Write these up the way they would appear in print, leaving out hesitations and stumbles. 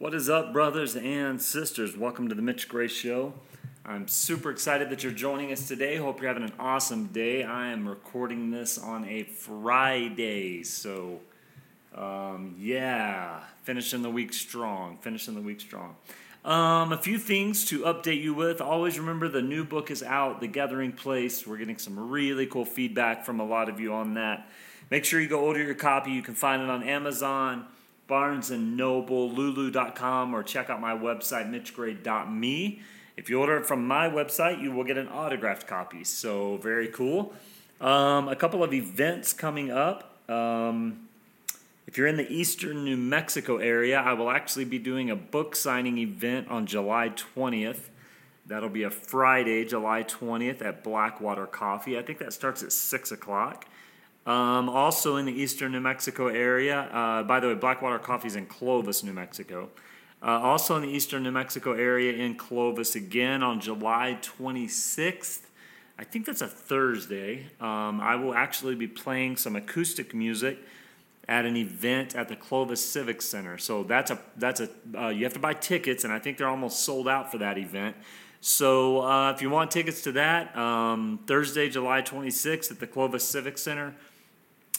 What is up, brothers and sisters? Welcome to The Mitch Gray Show. I'm super excited that you're joining us today. Hope you're having an awesome day. I am recording this on a Friday, so finishing the week strong, A few things to update you with. Always remember the new book is out, The Gathering Place. We're getting some really cool feedback from a lot of you on that. Make sure you go order your copy. You can find it on Amazon, Barnes & Noble, Lulu.com, or check out my website, MitchGray.me. If you order it from my website, you will get an autographed copy. So very cool. A couple of events coming up. If you're in the eastern New Mexico area, I will actually be doing a book signing event on July 20th. That'll be a Friday, July 20th at Blackwater Coffee. I think that starts at 6 o'clock. Also in the eastern New Mexico area, by the way, Blackwater Coffee is in Clovis, New Mexico. Also in the eastern New Mexico area in Clovis again on July 26th. I think that's a Thursday. I will actually be playing some acoustic music at an event at the Clovis Civic Center. So you have to buy tickets, and I think they're almost sold out for that event. So if you want tickets to that, Thursday, July 26th at the Clovis Civic Center,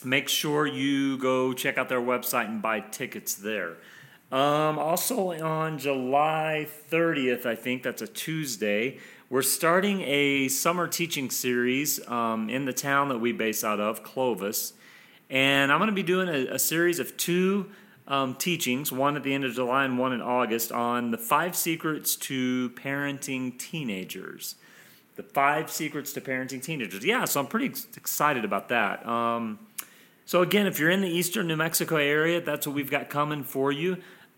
make sure you go check out their website and buy tickets there. Also on July 30th, I think, that's a Tuesday, we're starting a summer teaching series in the town that we base out of, Clovis. And I'm going to be doing a series of two teachings, one at the end of July and one in August, on the 5 secrets to parenting teenagers. The 5 secrets to parenting teenagers. Yeah, so I'm pretty excited about that. So again, if you're in the eastern New Mexico area, that's what we've got coming for you.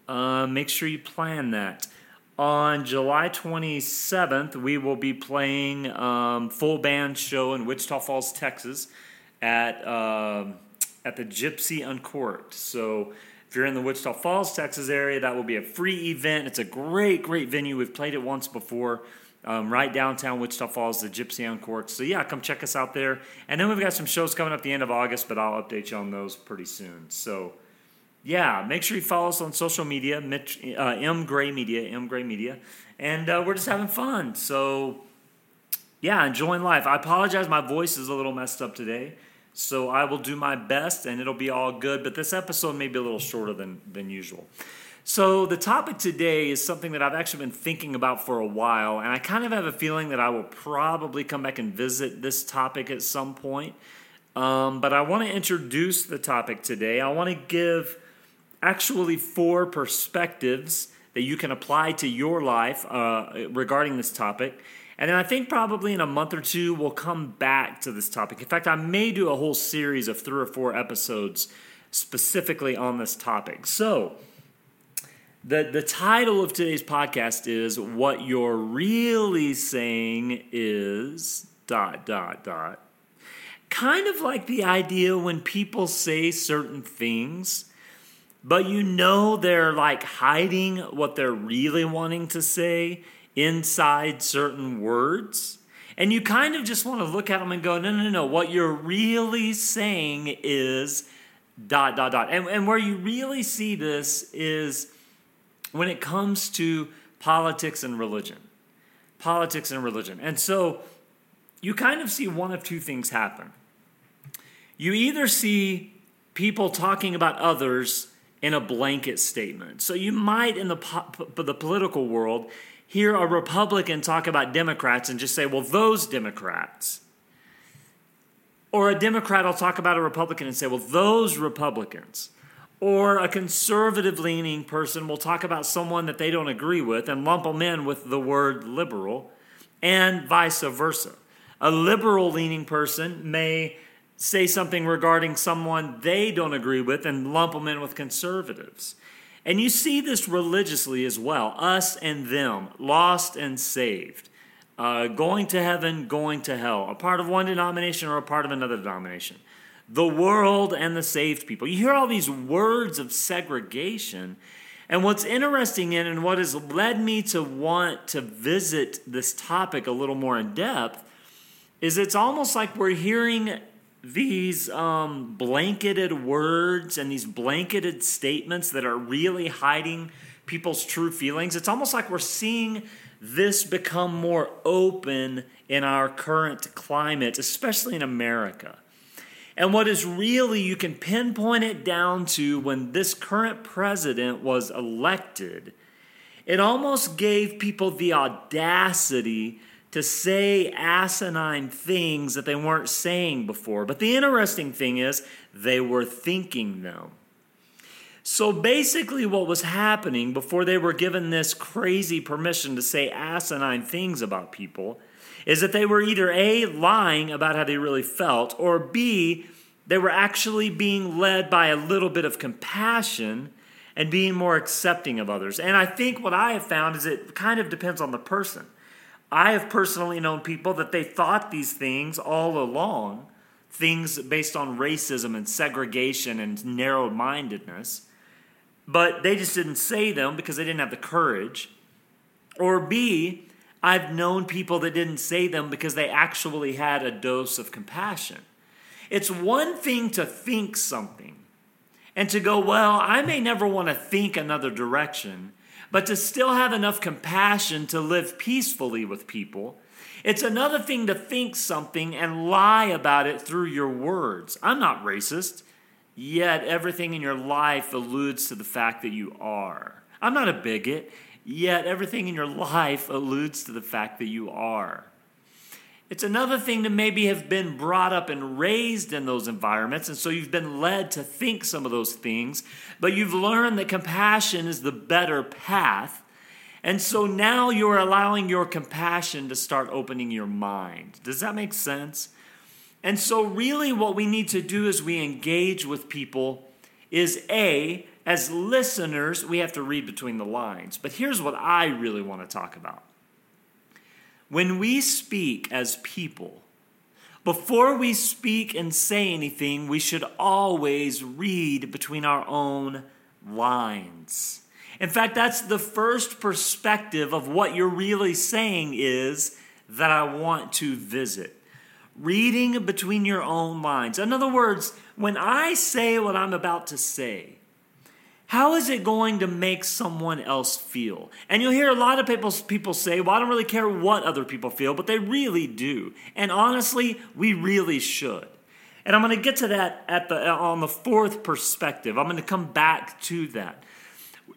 Make sure you plan that. On July 27th, we will be playing full band show in Wichita Falls, Texas at the Gypsy on Court. So if you're in the Wichita Falls, Texas area, that will be a free event. It's a great, great venue. We've played it once before, right downtown Wichita Falls, the Gypsy on Court. So yeah, come check us out there. And then we've got some shows coming up at the end of August, but I'll update you on those pretty soon. So yeah, make sure you follow us on social media, M Gray Media. And we're just having fun. So yeah, enjoying life. I apologize, my voice is a little messed up today. So I will do my best, and it'll be all good. But this episode may be a little shorter than usual. So the topic today is something that I've actually been thinking about for a while, and I kind of have a feeling that I will probably come back and visit this topic at some point. But I want to introduce the topic today. I want to give actually 4 perspectives that you can apply to your life regarding this topic. And then I think probably in a month or two, we'll come back to this topic. In fact, I may do a whole series of 3 or 4 episodes specifically on this topic. So the title of today's podcast is What You're Really Saying Is ... Kind of like the idea when people say certain things, but you know they're like hiding what they're really wanting to say inside certain words, and you kind of just want to look at them and go, no, what you're really saying is ... And where you really see this is when it comes to politics and religion. And so you kind of see one of two things happen. You either see people talking about others in a blanket statement. So you might, in the political world, hear a Republican talk about Democrats and just say, well, those Democrats. Or a Democrat will talk about a Republican and say, well, those Republicans. Or a conservative-leaning person will talk about someone that they don't agree with and lump them in with the word liberal, and vice versa. A liberal-leaning person may say something regarding someone they don't agree with and lump them in with conservatives. And you see this religiously as well, us and them, lost and saved, going to heaven, going to hell, a part of one denomination or a part of another denomination, the world and the saved people. You hear all these words of segregation, and what's interesting in and what has led me to want to visit this topic a little more in depth is it's almost like we're hearing these blanketed words and these blanketed statements that are really hiding people's true feelings. It's almost like we're seeing this become more open in our current climate, especially in America. And what is really, you can pinpoint it down to when this current president was elected, it almost gave people the audacity to say asinine things that they weren't saying before. But the interesting thing is, they were thinking them. So basically what was happening before they were given this crazy permission to say asinine things about people is that they were either A, lying about how they really felt, or B, they were actually being led by a little bit of compassion and being more accepting of others. And I think what I have found is it kind of depends on the person. I have personally known people that they thought these things all along, things based on racism and segregation and narrow-mindedness, but they just didn't say them because they didn't have the courage. Or B, I've known people that didn't say them because they actually had a dose of compassion. It's one thing to think something and to go, well, I may never want to think another direction, but to still have enough compassion to live peacefully with people. It's another thing to think something and lie about it through your words. I'm not racist, yet everything in your life alludes to the fact that you are. I'm not a bigot. Yet everything in your life alludes to the fact that you are. It's another thing to maybe have been brought up and raised in those environments, and so you've been led to think some of those things, but you've learned that compassion is the better path, and so now you're allowing your compassion to start opening your mind. Does that make sense? And so really what we need to do as we engage with people is A, as listeners, we have to read between the lines. But here's what I really want to talk about. When we speak as people, before we speak and say anything, we should always read between our own lines. In fact, that's the first perspective of what you're really saying is that I want to visit. Reading between your own lines. In other words, when I say what I'm about to say, how is it going to make someone else feel? And you'll hear a lot of people say, well, I don't really care what other people feel, but they really do. And honestly, we really should. And I'm going to get to that on the fourth perspective. I'm going to come back to that.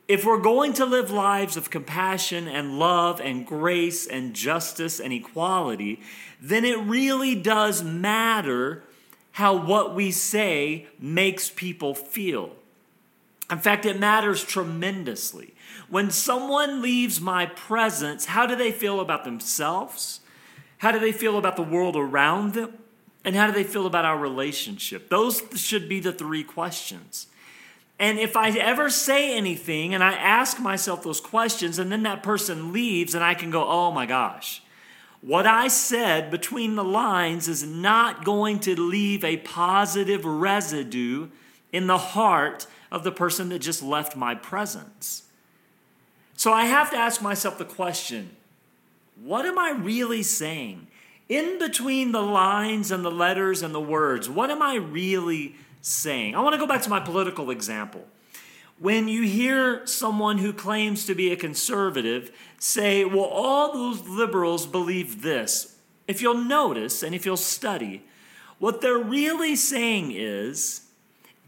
If we're going to live lives of compassion and love and grace and justice and equality, then it really does matter how what we say makes people feel. In fact, it matters tremendously. When someone leaves my presence, how do they feel about themselves? How do they feel about the world around them? And how do they feel about our relationship? Those should be the three questions. And if I ever say anything and I ask myself those questions and then that person leaves and I can go, oh my gosh, what I said between the lines is not going to leave a positive residue in the heart of the person that just left my presence. So I have to ask myself the question, what am I really saying? In between the lines and the letters and the words, what am I really saying? I want to go back to my political example. When you hear someone who claims to be a conservative say, well, all those liberals believe this, if you'll notice and if you'll study, what they're really saying is,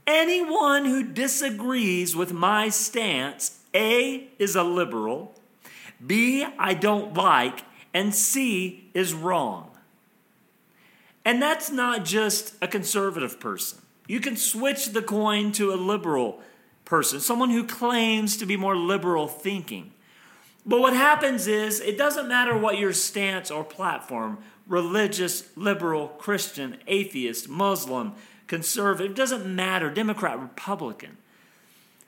anyone who disagrees with my stance, A, is a liberal, B, I don't like, and C, is wrong. And that's not just a conservative person. You can switch the coin to a liberal person, someone who claims to be more liberal thinking. But what happens is, it doesn't matter what your stance or platform, religious, liberal, Christian, atheist, Muslim, conservative, doesn't matter, Democrat, Republican.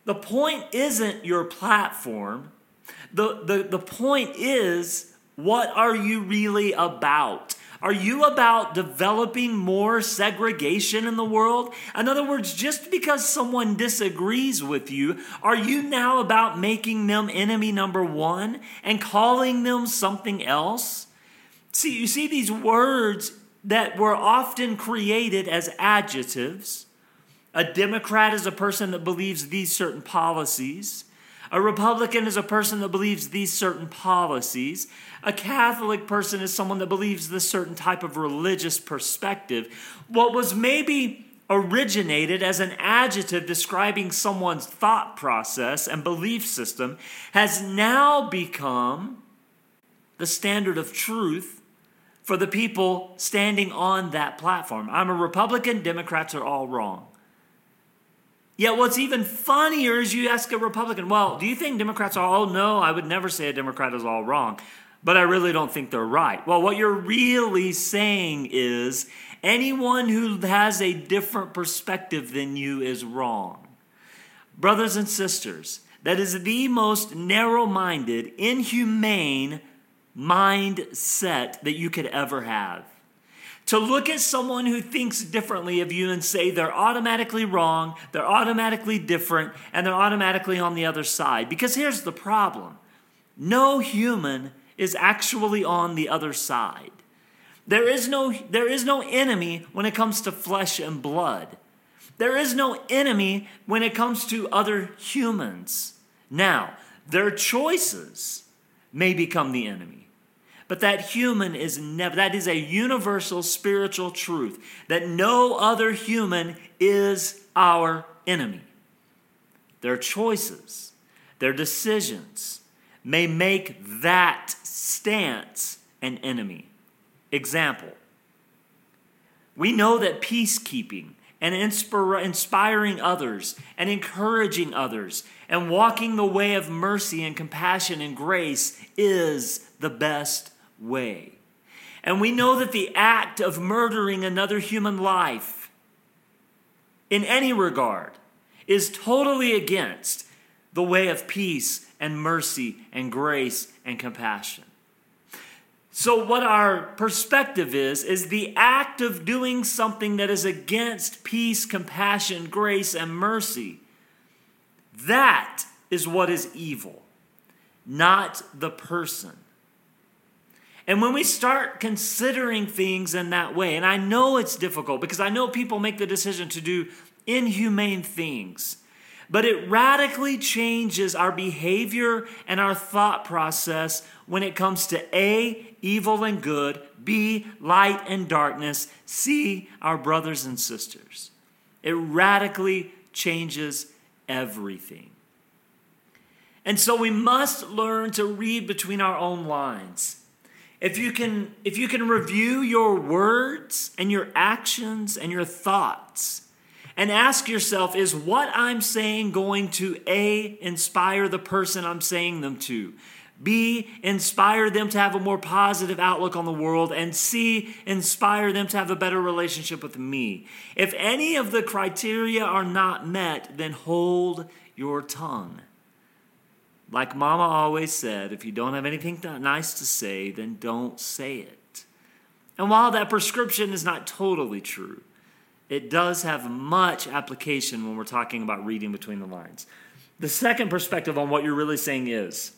The point isn't your platform. The point is, what are you really about? Are you about developing more segregation in the world? In other words, just because someone disagrees with you, are you now about making them enemy number one and calling them something else? See, you see these words that were often created as adjectives. A Democrat is a person that believes these certain policies. A Republican is a person that believes these certain policies. A Catholic person is someone that believes this certain type of religious perspective. What was maybe originated as an adjective describing someone's thought process and belief system has now become the standard of truth for the people standing on that platform. I'm a Republican, Democrats are all wrong. Yet what's even funnier is you ask a Republican, well, do you think Democrats are all? Oh, no, I would never say a Democrat is all wrong, but I really don't think they're right. Well, what you're really saying is anyone who has a different perspective than you is wrong. Brothers and sisters, that is the most narrow-minded, inhumane mindset that you could ever have. To look at someone who thinks differently of you and say they're automatically wrong, they're automatically different, and they're automatically on the other side. Because here's the problem. No human is actually on the other side. There is no enemy when it comes to flesh and blood. There is no enemy when it comes to other humans. Now, their choices may become the enemy. But that human is never, that is a universal spiritual truth, that no other human is our enemy. Their choices, their decisions may make that stance an enemy. Example, we know that peacekeeping and inspiring others and encouraging others and walking the way of mercy and compassion and grace is the best way. And we know that the act of murdering another human life in any regard is totally against the way of peace and mercy and grace and compassion. So what our perspective is the act of doing something that is against peace, compassion, grace, and mercy. That is what is evil, not the person. And when we start considering things in that way, and I know it's difficult because I know people make the decision to do inhumane things, but it radically changes our behavior and our thought process when it comes to A, evil and good, B, light and darkness, C, our brothers and sisters. It radically changes everything. And so we must learn to read between our own lines. If you can review your words and your actions and your thoughts and ask yourself, is what I'm saying going to A, inspire the person I'm saying them to, B, inspire them to have a more positive outlook on the world, and C, inspire them to have a better relationship with me? If any of the criteria are not met, then hold your tongue. Like Mama always said, if you don't have anything nice to say, then don't say it. And while that prescription is not totally true, it does have much application when we're talking about reading between the lines. The second perspective on what you're really saying is,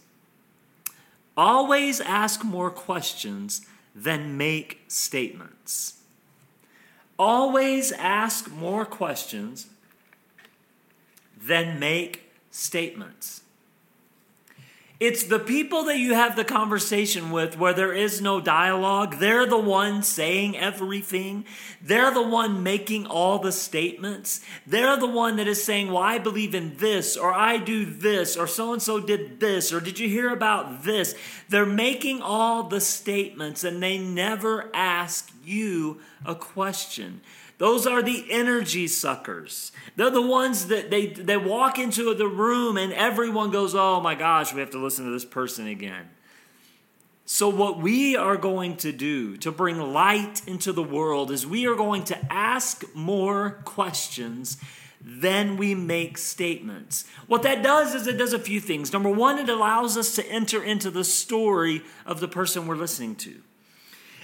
always ask more questions than make statements. Always ask more questions than make statements. It's the people that you have the conversation with where there is no dialogue. They're the one saying everything. They're the one making all the statements. They're the one that is saying, well, I believe in this, or I do this, or so-and-so did this, or did you hear about this? They're making all the statements, and they never ask you a question. Those are the energy suckers. They're the ones that they walk into the room and everyone goes, oh my gosh, we have to listen to this person again. So what we are going to do to bring light into the world is we are going to ask more questions than we make statements. What that does is it does a few things. Number one, it allows us to enter into the story of the person we're listening to.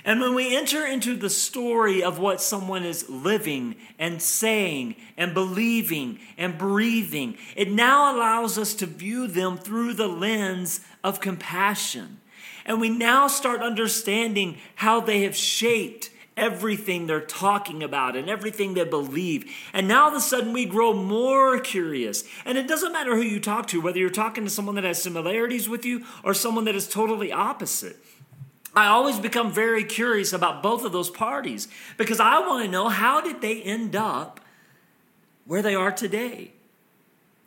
And when we enter into the story of what someone is living and saying and believing and breathing, it now allows us to view them through the lens of compassion. And we now start understanding how they have shaped everything they're talking about and everything they believe. And now all of a sudden we grow more curious. And it doesn't matter who you talk to, whether you're talking to someone that has similarities with you or someone that is totally opposite. I always become very curious about both of those parties because I want to know, how did they end up where they are today?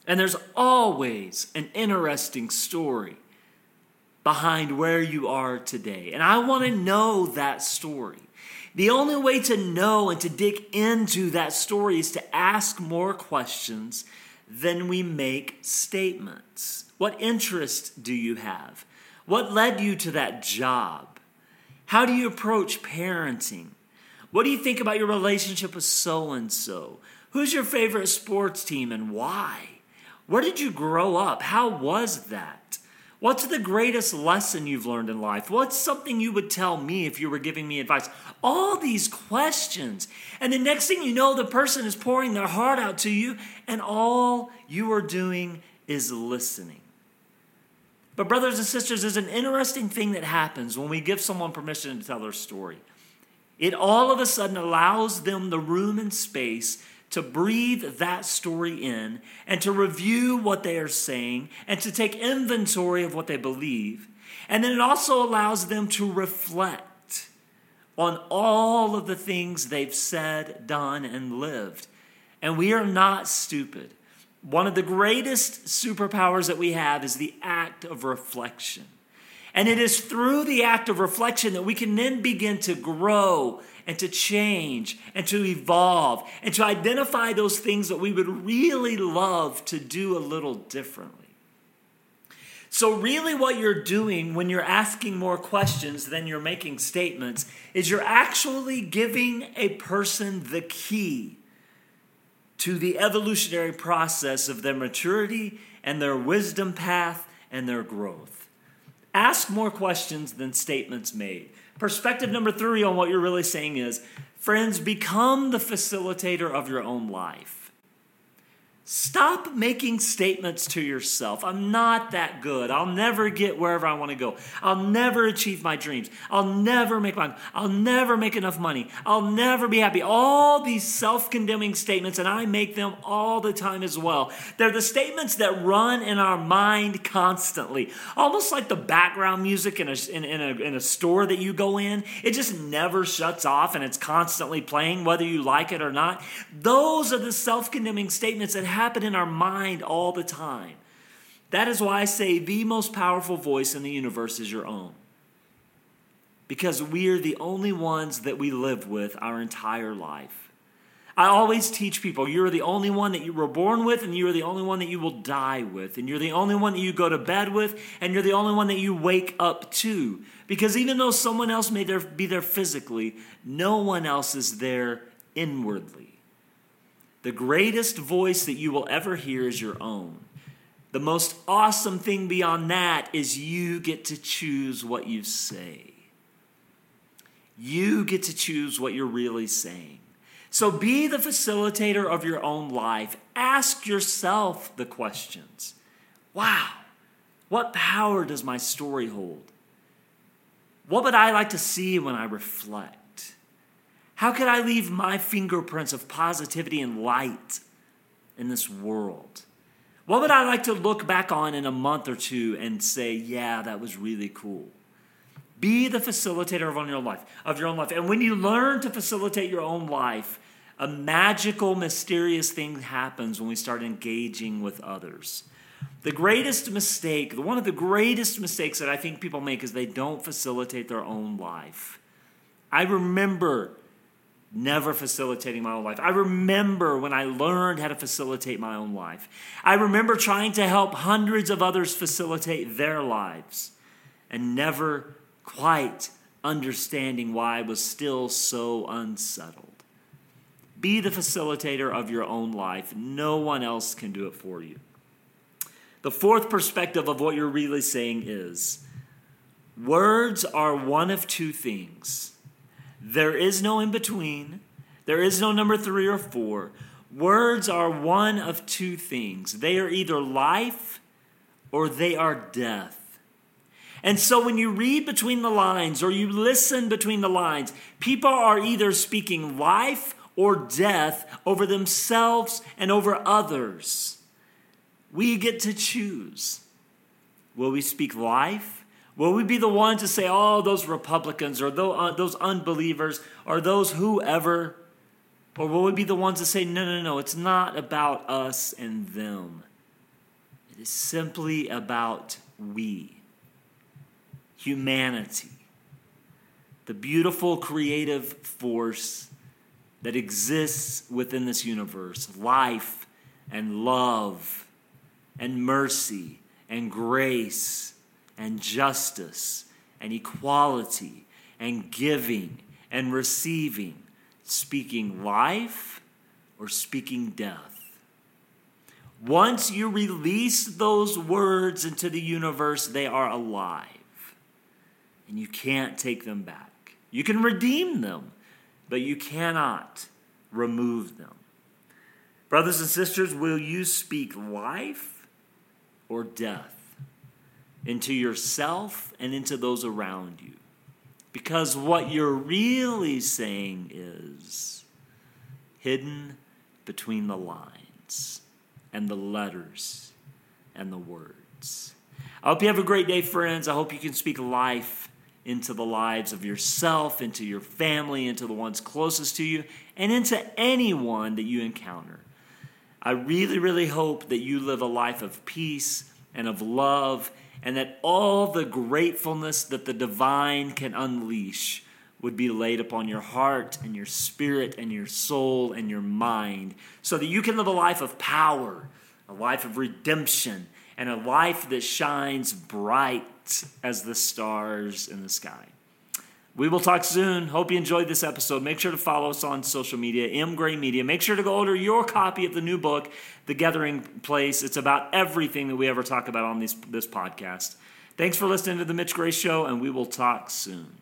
And there's always an interesting story behind where you are today. And I want to know that story. The only way to know and to dig into that story is to ask more questions than we make statements. What interest do you have? What led you to that job? How do you approach parenting? What do you think about your relationship with so-and-so? Who's your favorite sports team and why? Where did you grow up? How was that? What's the greatest lesson you've learned in life? What's something you would tell me if you were giving me advice? All these questions. And the next thing you know, the person is pouring their heart out to you, and all you are doing is listening. But brothers and sisters, there's an interesting thing that happens when we give someone permission to tell their story. It all of a sudden allows them the room and space to breathe that story in and to review what they are saying and to take inventory of what they believe. And then it also allows them to reflect on all of the things they've said, done, and lived. And we are not stupid. One of the greatest superpowers that we have is the act of reflection. And it is through the act of reflection that we can then begin to grow and to change and to evolve and to identify those things that we would really love to do a little differently. So really what you're doing when you're asking more questions than you're making statements is you're actually giving a person the key to the evolutionary process of their maturity and their wisdom path and their growth. Ask more questions than statements made. Perspective number 3 on what you're really saying is, friends, become the facilitator of your own life. Stop making statements to yourself. I'm not that good. I'll never get wherever I want to go. I'll never achieve my dreams. I'll never make enough money. I'll never be happy. All these self-condemning statements, and I make them all the time as well. They're the statements that run in our mind constantly, almost like the background music in a store that you go in. It just never shuts off, and it's constantly playing, whether you like it or not. Those are the self-condemning statements that happen in our mind all the time. That is why I say the most powerful voice in the universe is your own. Because we are the only ones that we live with our entire life. I always teach people, you're the only one that you were born with, and you're the only one that you will die with, and you're the only one that you go to bed with, and you're the only one that you wake up to. Because even though someone else may be there physically, no one else is there inwardly. The greatest voice that you will ever hear is your own. The most awesome thing beyond that is you get to choose what you say. You get to choose what you're really saying. So be the facilitator of your own life. Ask yourself the questions. Wow, what power does my story hold? What would I like to see when I reflect? How could I leave my fingerprints of positivity and light in this world? What would I like to look back on in a month or two and say, yeah, that was really cool? Be the facilitator of your own life. And when you learn to facilitate your own life, a magical, mysterious thing happens when we start engaging with others. The greatest mistake, one of the greatest mistakes that I think people make is they don't facilitate their own life. I remember never facilitating my own life. I remember when I learned how to facilitate my own life. I remember trying to help hundreds of others facilitate their lives and never quite understanding why I was still so unsettled. Be the facilitator of your own life. No one else can do it for you. The 4th perspective of what you're really saying is, words are one of 2 things. There is no in between. There is no number 3 or 4. Words are one of 2 things. They are either life or they are death. And so when you read between the lines or you listen between the lines, people are either speaking life or death over themselves and over others. We get to choose. Will we speak life? Will we be the one to say, oh, those Republicans or those unbelievers or those whoever? Or will we be the ones to say, no, it's not about us and them. It is simply about we. Humanity, the beautiful creative force that exists within this universe, life and love and mercy and grace and justice and equality and giving and receiving, speaking life or speaking death. Once you release those words into the universe, they are alive. And you can't take them back. You can redeem them, but you cannot remove them. Brothers and sisters, will you speak life or death into yourself and into those around you? Because what you're really saying is hidden between the lines and the letters and the words. I hope you have a great day, friends. I hope you can speak life into the lives of yourself, into your family, into the ones closest to you, and into anyone that you encounter. I really, really hope that you live a life of peace and of love, and that all the gratefulness that the divine can unleash would be laid upon your heart and your spirit and your soul and your mind, so that you can live a life of power, a life of redemption, and a life that shines bright as the stars in the sky. We will talk soon. Hope you enjoyed this episode. Make sure to follow us on social media, M Gray Media. Make sure to go order your copy of the new book, The Gathering Place. It's about everything that we ever talk about on this podcast. Thanks for listening to The Mitch Gray Show, and we will talk soon.